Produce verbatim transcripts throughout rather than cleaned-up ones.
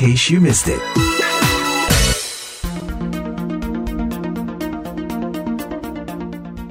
case you missed it.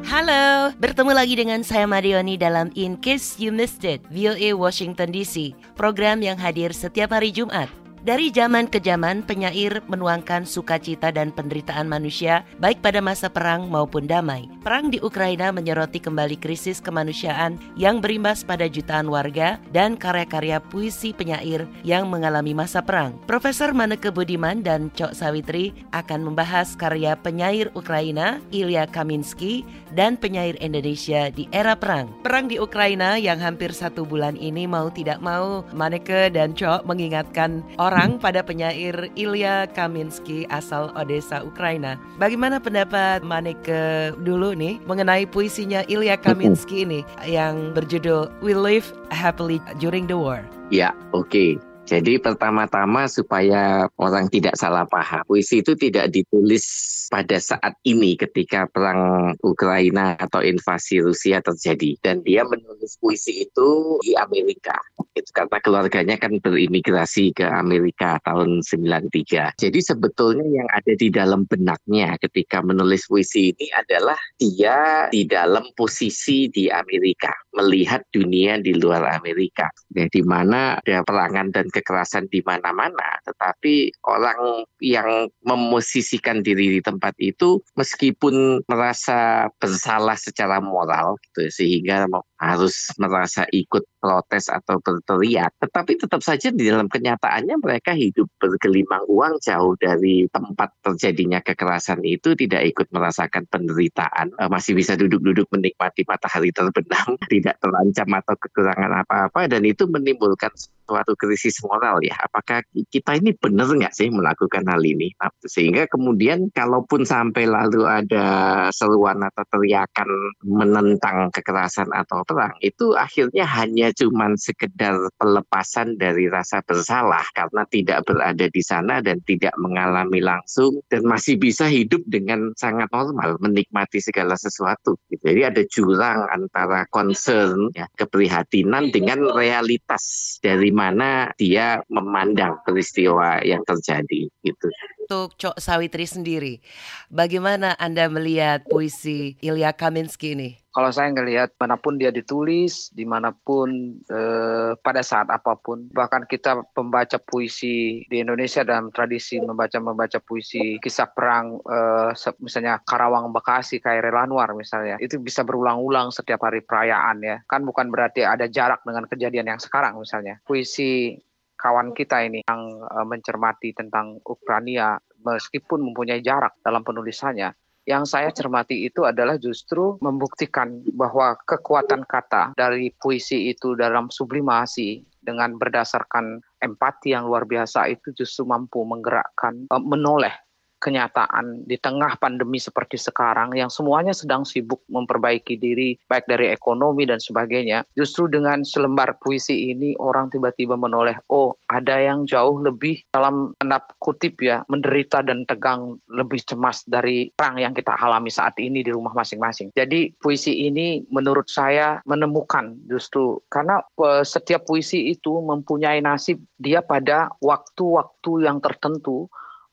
Halo, bertemu lagi dengan saya Made Yoni dalam In Case You Missed It, V O A Washington D C, program yang hadir setiap hari Jumat. Dari zaman ke zaman, penyair menuangkan sukacita dan penderitaan manusia, baik pada masa perang maupun damai. Perang di Ukraina menyoroti kembali krisis kemanusiaan yang berimbas pada jutaan warga dan karya-karya puisi penyair yang mengalami masa perang. Profesor Manneke Budiman dan Cok Sawitri akan membahas karya penyair Ukraina, Ilya Kaminsky, dan penyair Indonesia di era perang. Perang di Ukraina yang hampir satu bulan ini mau tidak mau, Manneke dan Cok mengingatkan orang pada penyair Ilya Kaminsky asal Odessa, Ukraina. Bagaimana pendapat Manneke dulu nih mengenai puisinya Ilya Kaminsky ini yang berjudul We Live Happily During the War? Ya, oke. Okay. Jadi pertama-tama supaya orang tidak salah paham, puisi itu tidak ditulis pada saat ini ketika perang Ukraina atau invasi Rusia terjadi. Dan dia menulis puisi itu di Amerika. Itu karena keluarganya kan berimigrasi ke Amerika tahun sembilan tiga. Jadi sebetulnya yang ada di dalam benaknya ketika menulis puisi ini adalah dia di dalam posisi di Amerika, melihat dunia di luar Amerika. Di mana ada perangan dan kekerasan di mana-mana, tetapi orang yang memosisikan diri di tempat itu meskipun merasa bersalah secara moral gitu, sehingga harus merasa ikut protes atau berteriak, tetapi tetap saja di dalam kenyataannya mereka hidup bergelimang uang jauh dari tempat terjadinya kekerasan itu, tidak ikut merasakan penderitaan, masih bisa duduk-duduk menikmati matahari terbenam, tidak terancam atau kekurangan apa-apa, dan itu menimbulkan suatu krisis moral ya, apakah kita ini benar nggak sih melakukan hal ini, sehingga kemudian kalaupun sampai lalu ada seruan atau teriakan menentang kekerasan atau perang, itu akhirnya hanya cuman sekedar pelepasan dari rasa bersalah karena tidak berada di sana dan tidak mengalami langsung dan masih bisa hidup dengan sangat normal, menikmati segala sesuatu. Jadi ada jurang antara concern, ya, keprihatinan dengan realitas dari mana dia memandang peristiwa yang terjadi gitu. Untuk Cok Sawitri sendiri, bagaimana Anda melihat puisi Ilya Kaminsky ini? Kalau saya ngelihat, manapun dia ditulis, dimanapun, eh, pada saat apapun, bahkan kita pembaca puisi di Indonesia dalam tradisi membaca-membaca puisi kisah perang, eh, misalnya Karawang Bekasi, Chairil Anwar misalnya, itu bisa berulang-ulang setiap hari perayaan ya. Kan bukan berarti ada jarak dengan kejadian yang sekarang misalnya. Puisi kawan kita ini yang mencermati tentang Ukraina meskipun mempunyai jarak dalam penulisannya. Yang saya cermati itu adalah justru membuktikan bahwa kekuatan kata dari puisi itu dalam sublimasi dengan berdasarkan empati yang luar biasa itu justru mampu menggerakkan, menoleh kenyataan di tengah pandemi seperti sekarang yang semuanya sedang sibuk memperbaiki diri baik dari ekonomi dan sebagainya. Justru dengan selembar puisi ini orang tiba-tiba menoleh, oh ada yang jauh lebih dalam tanda kutip ya menderita dan tegang, lebih cemas dari perang yang kita alami saat ini di rumah masing-masing. Jadi puisi ini menurut saya menemukan justru karena setiap puisi itu mempunyai nasib dia pada waktu-waktu yang tertentu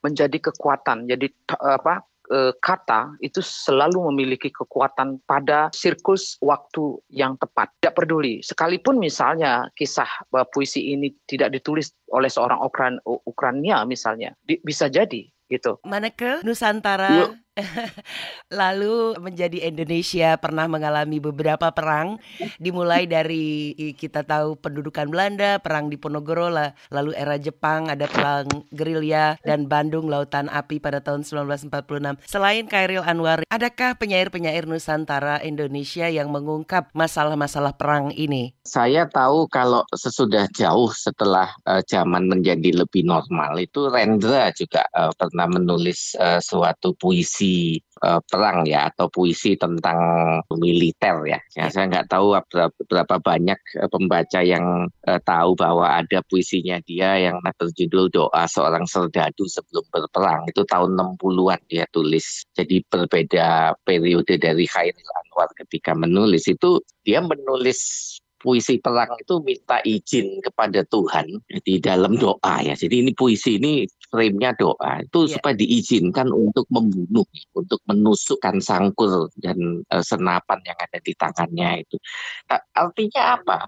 menjadi kekuatan. Jadi apa kata itu selalu memiliki kekuatan pada sirkus waktu yang tepat. Tidak peduli. Sekalipun misalnya kisah puisi ini tidak ditulis oleh seorang Ukran- Ukraina misalnya, di, bisa jadi gitu. Manneke, Nusantara Yuk. Lalu menjadi Indonesia pernah mengalami beberapa perang, dimulai dari kita tahu pendudukan Belanda, perang Diponegoro, lalu era Jepang ada perang gerilya dan Bandung Lautan Api pada tahun sembilan belas empat puluh enam. Selain Chairil Anwar, adakah penyair-penyair Nusantara Indonesia yang mengungkap masalah-masalah perang ini? Saya tahu kalau sesudah jauh setelah uh, zaman menjadi lebih normal itu Rendra juga uh, pernah menulis uh, suatu puisi di perang ya, atau puisi tentang militer ya. Ya saya nggak tahu berapa banyak pembaca yang eh, tahu bahwa ada puisinya dia yang berjudul Doa Seorang Serdadu Sebelum Berperang. Itu tahun enam puluhan dia tulis. Jadi berbeda periode dari Chairil Anwar ketika menulis. Itu dia menulis puisi perang itu minta izin kepada Tuhan di dalam doa ya. Jadi ini puisi ini frame-nya doa itu yeah. supaya diizinkan untuk membunuh, untuk menusukkan sangkur dan uh, senapan yang ada di tangannya itu. Nah, artinya apa?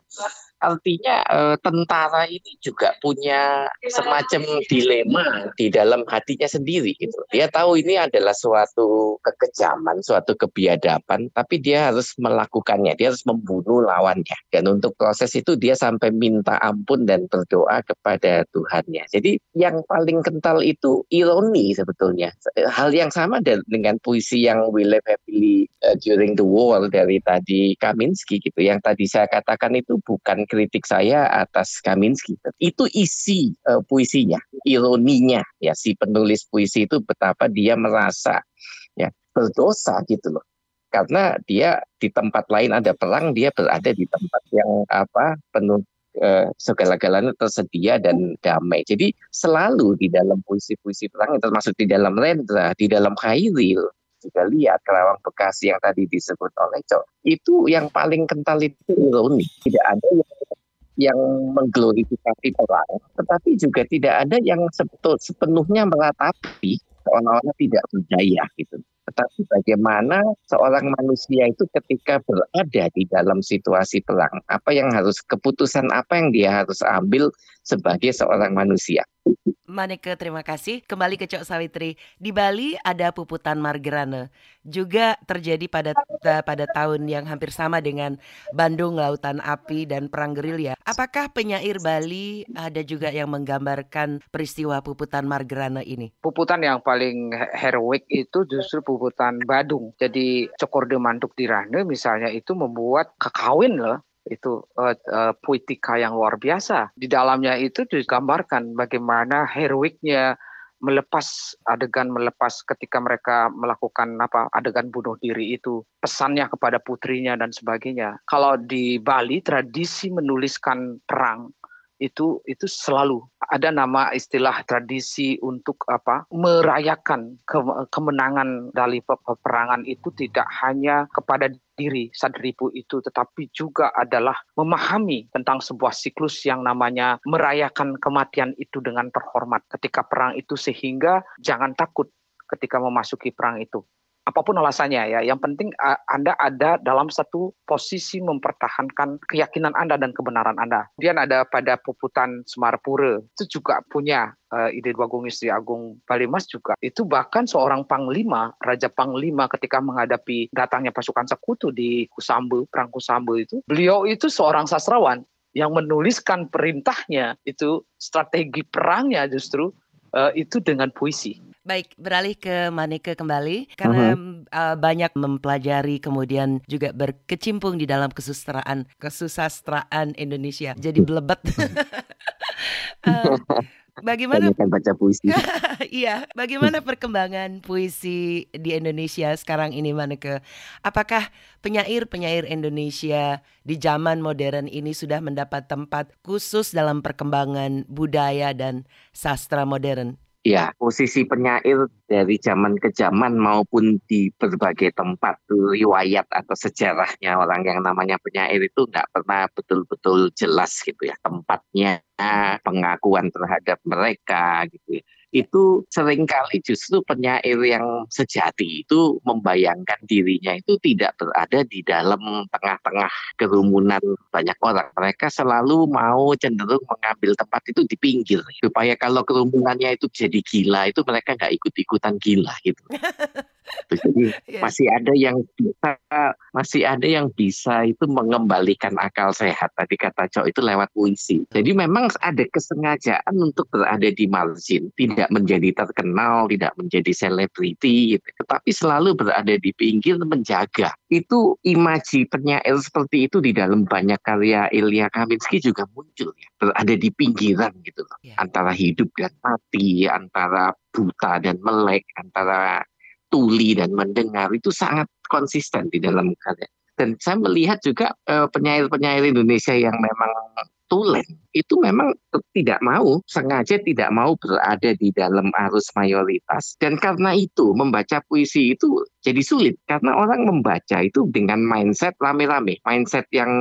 Artinya eh, tentara ini juga punya semacam dilema di dalam hatinya sendiri gitu. Dia tahu ini adalah suatu kekejaman, suatu kebiadaban, tapi dia harus melakukannya, dia harus membunuh lawannya. Dan untuk proses itu dia sampai minta ampun dan berdoa kepada Tuhannya. Jadi yang paling kental itu ironi sebetulnya. Hal yang sama dengan puisi yang We Live Happily During the War dari tadi Kaminsky gitu. Yang tadi saya katakan itu bukan kritik saya atas Kaminsky, itu isi uh, puisinya, ironinya ya si penulis puisi itu betapa dia merasa ya berdosa gitu loh, karena dia di tempat lain ada perang, dia berada di tempat yang apa penuh uh, segala-galanya tersedia dan damai. Jadi selalu di dalam puisi-puisi perang, termasuk di dalam Rendra, di dalam Chairil, juga lihat Kerawang Bekasi yang tadi disebut oleh Cok, itu yang paling kental itu ironi. Tidak ada yang, yang mengglorifikasi perang, tetapi juga tidak ada yang sebetul, sepenuhnya meratapi seolah-olah tidak berdaya gitu. Tetapi bagaimana seorang manusia itu ketika berada di dalam situasi perang, apa yang harus, keputusan apa yang dia harus ambil sebagai seorang manusia. Manneke, terima kasih. Kembali ke Cok Sawitri. Di Bali ada puputan Margerane. Juga terjadi pada pada tahun yang hampir sama dengan Bandung, Lautan Api, dan Perang Gerilya. Apakah penyair Bali ada juga yang menggambarkan peristiwa puputan Margerane ini? Puputan yang paling heroik itu justru puputan Badung. Jadi Cokorde Manduk di Dirane misalnya itu membuat kakawin loh. Itu uh, uh, puitika yang luar biasa. Di dalamnya itu digambarkan bagaimana heroiknya melepas adegan melepas ketika mereka melakukan apa adegan bunuh diri itu, pesannya kepada putrinya dan sebagainya. Kalau di Bali tradisi menuliskan perang itu itu selalu ada nama istilah tradisi untuk apa merayakan ke, kemenangan dari peperangan itu tidak hanya kepada diri Sadripu itu, tetapi juga adalah memahami tentang sebuah siklus yang namanya merayakan kematian itu dengan terhormat ketika perang itu, sehingga jangan takut ketika memasuki perang itu. Apapun alasannya ya, yang penting Anda ada dalam satu posisi mempertahankan keyakinan Anda dan kebenaran Anda. Kemudian ada pada puputan Semarapura, itu juga punya uh, Idid Wagung Istri Agung Balimas juga. Itu bahkan seorang panglima, Raja Panglima ketika menghadapi datangnya pasukan sekutu di Kusambu, Perang Kusambu itu. Beliau itu seorang sastrawan yang menuliskan perintahnya, itu strategi perangnya justru uh, itu dengan puisi. Baik, beralih ke Manneke kembali karena uh-huh. uh, banyak mempelajari kemudian juga berkecimpung di dalam kesusastraan kesusastraan Indonesia. Jadi belebet. uh, bagaimana baca puisi? Iya, bagaimana perkembangan puisi di Indonesia sekarang ini, Manneke? Apakah penyair-penyair Indonesia di zaman modern ini sudah mendapat tempat khusus dalam perkembangan budaya dan sastra modern? Ya, posisi penyair dari zaman ke zaman maupun di berbagai tempat, riwayat atau sejarahnya orang yang namanya penyair itu nggak pernah betul-betul jelas gitu ya. Tempatnya, pengakuan terhadap mereka gitu ya. Itu seringkali justru penyair yang sejati itu membayangkan dirinya itu tidak berada di dalam tengah-tengah kerumunan banyak orang. Mereka selalu mau cenderung mengambil tempat itu di pinggir, supaya kalau kerumunannya itu jadi gila, itu mereka nggak ikut-ikutan gila gitu. Jadi yeah. masih ada yang bisa, masih ada yang bisa itu mengembalikan akal sehat. Tadi kata Cok itu lewat puisi. Jadi memang ada kesengajaan untuk berada di margin, tidak menjadi terkenal, tidak menjadi selebriti, gitu. Tetapi selalu berada di pinggir menjaga. Itu imaji penyair seperti itu di dalam banyak karya Ilya Kaminsky juga muncul ya. Berada di pinggiran gitu loh, yeah. antara hidup dan mati, antara buta dan melek, antara tuli dan mendengar, itu sangat konsisten di dalam karya. Dan saya melihat juga e, penyair-penyair Indonesia yang memang tulen itu memang tidak mau, sengaja tidak mau berada di dalam arus mayoritas. Dan karena itu membaca puisi itu jadi sulit, karena orang membaca itu dengan mindset rame-rame, mindset yang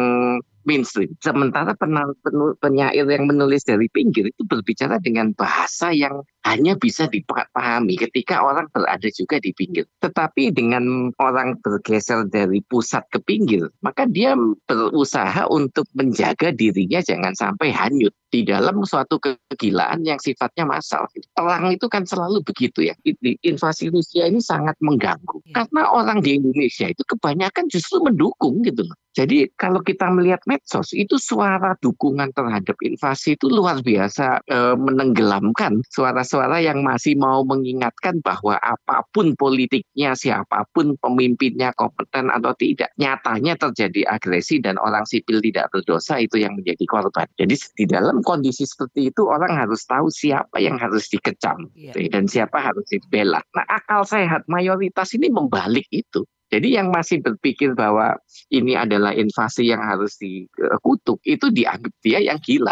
mainstream. Sementara penyair yang menulis dari pinggir itu berbicara dengan bahasa yang hanya bisa dipahami ketika orang berada juga di pinggir. Tetapi dengan orang bergeser dari pusat ke pinggir, maka dia berusaha untuk menjaga dirinya jangan sampai hanyut di dalam suatu kegilaan yang sifatnya massal. Perang itu kan selalu begitu ya. Invasi Rusia ini sangat mengganggu. Karena orang di Indonesia itu kebanyakan justru mendukung gitu loh. Jadi kalau kita melihat medsos itu suara dukungan terhadap invasi itu luar biasa e, menenggelamkan suara-suara yang masih mau mengingatkan bahwa apapun politiknya, siapapun pemimpinnya kompeten atau tidak, nyatanya terjadi agresi dan orang sipil tidak berdosa itu yang menjadi korban. Jadi di dalam kondisi seperti itu orang harus tahu siapa yang harus dikecam yeah. dan siapa harus dibela. Nah, akal sehat mayoritas ini membalik itu. Jadi yang masih berpikir bahwa ini adalah invasi yang harus dikutuk, itu dianggap dia yang gila.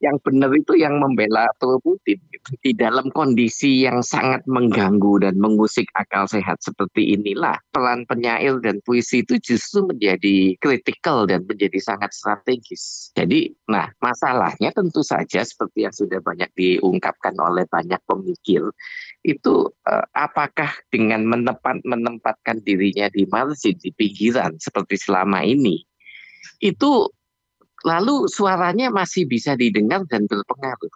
Yang benar itu yang membela Putin. Di dalam kondisi yang sangat mengganggu dan mengusik akal sehat seperti inilah, peran penyair dan puisi itu justru menjadi kritikal dan menjadi sangat strategis. Jadi, nah masalahnya tentu saja seperti yang sudah banyak diungkapkan oleh banyak pemikir, itu eh, apakah dengan menempat, menempatkan dirinya di margin, di pinggiran seperti selama ini, itu lalu suaranya masih bisa didengar dan berpengaruh.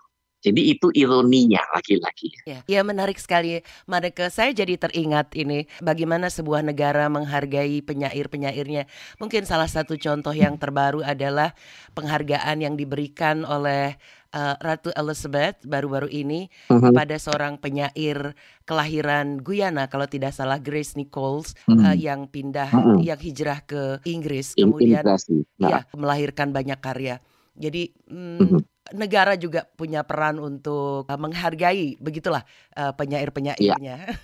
Jadi itu ironinya lagi-lagi. Ya, ya menarik sekali, Manneke. Saya jadi teringat ini bagaimana sebuah negara menghargai penyair-penyairnya. Mungkin salah satu contoh yang terbaru adalah penghargaan yang diberikan oleh Uh, Ratu Elizabeth baru-baru ini uh-huh. kepada seorang penyair kelahiran Guyana kalau tidak salah, Grace Nichols uh-huh. uh, yang pindah uh-huh. yang hijrah ke Inggris kemudian nah. ya melahirkan banyak karya. Jadi mm, uh-huh. negara juga punya peran untuk uh, menghargai begitulah uh, penyair-penyairnya. Yeah.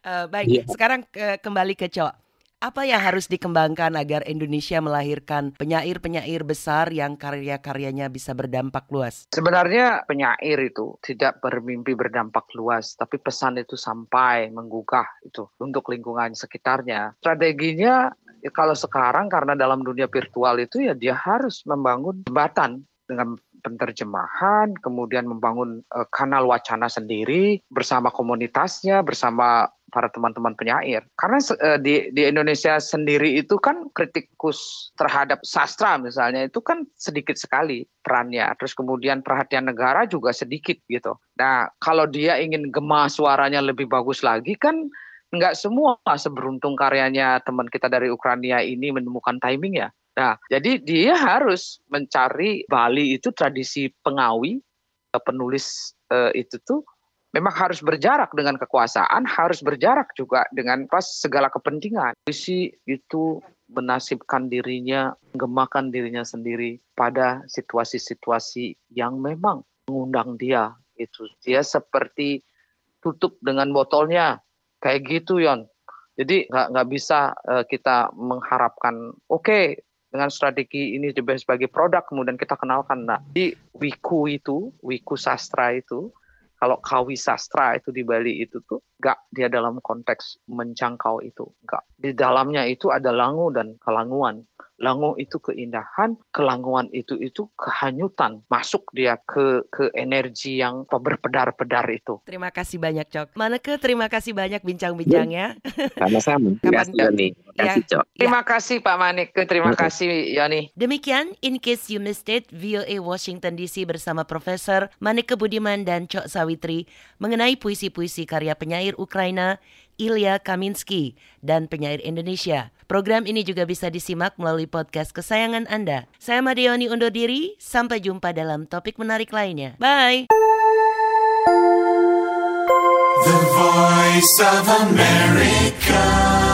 uh, baik, yeah. sekarang uh, kembali ke Cok. Apa yang harus dikembangkan agar Indonesia melahirkan penyair-penyair besar yang karya-karyanya bisa berdampak luas? Sebenarnya penyair itu tidak bermimpi berdampak luas, tapi pesan itu sampai menggugah itu untuk lingkungan sekitarnya. Strateginya ya kalau sekarang karena dalam dunia virtual itu ya dia harus membangun jembatan dengan penerjemahan, kemudian membangun uh, kanal wacana sendiri bersama komunitasnya, bersama para teman-teman penyair. Karena uh, di, di Indonesia sendiri itu kan kritikus terhadap sastra misalnya itu kan sedikit sekali perannya. Terus kemudian perhatian negara juga sedikit gitu. Nah kalau dia ingin gema suaranya lebih bagus lagi kan nggak semua seberuntung karyanya teman kita dari Ukraina ini menemukan timingnya. Nah jadi dia harus mencari Bali itu tradisi pengawi, penulis uh, itu tuh memang harus berjarak dengan kekuasaan, harus berjarak juga dengan pas segala kepentingan. Puisi itu menasibkan dirinya, menggemakan dirinya sendiri pada situasi-situasi yang memang mengundang dia. Itu dia seperti tutup dengan botolnya, kayak gitu Yon. Jadi nggak nggak bisa uh, kita mengharapkan oke okay, dengan strategi ini sebagai produk kemudian kita kenalkan. Nah, di wiku itu, wiku sastra itu. Kalau kawi sastra itu di Bali itu tuh gak dia dalam konteks mencangkau itu. Gak. Di dalamnya itu ada langu dan kelanguan. Langu itu keindahan, kelanguan itu itu kehanyutan. Masuk dia ke ke energi yang berpedar-pedar itu. Terima kasih banyak, Cok. Manneke, terima kasih banyak bincang-bincangnya. Sama-sama. Kapan Yoni? Ya. Cok. Terima kasih Pak Manneke, terima okay. kasih Yoni. Demikian In Case You Missed It, V O A Washington D C bersama Profesor Manneke Budiman dan Cok Sawitri mengenai puisi-puisi karya penyair Ukraina Ilya Kaminsky dan penyair Indonesia. Program ini juga bisa disimak melalui podcast kesayangan Anda. Saya Made Yoni undur diri, sampai jumpa dalam topik menarik lainnya. Bye. The Voice of America.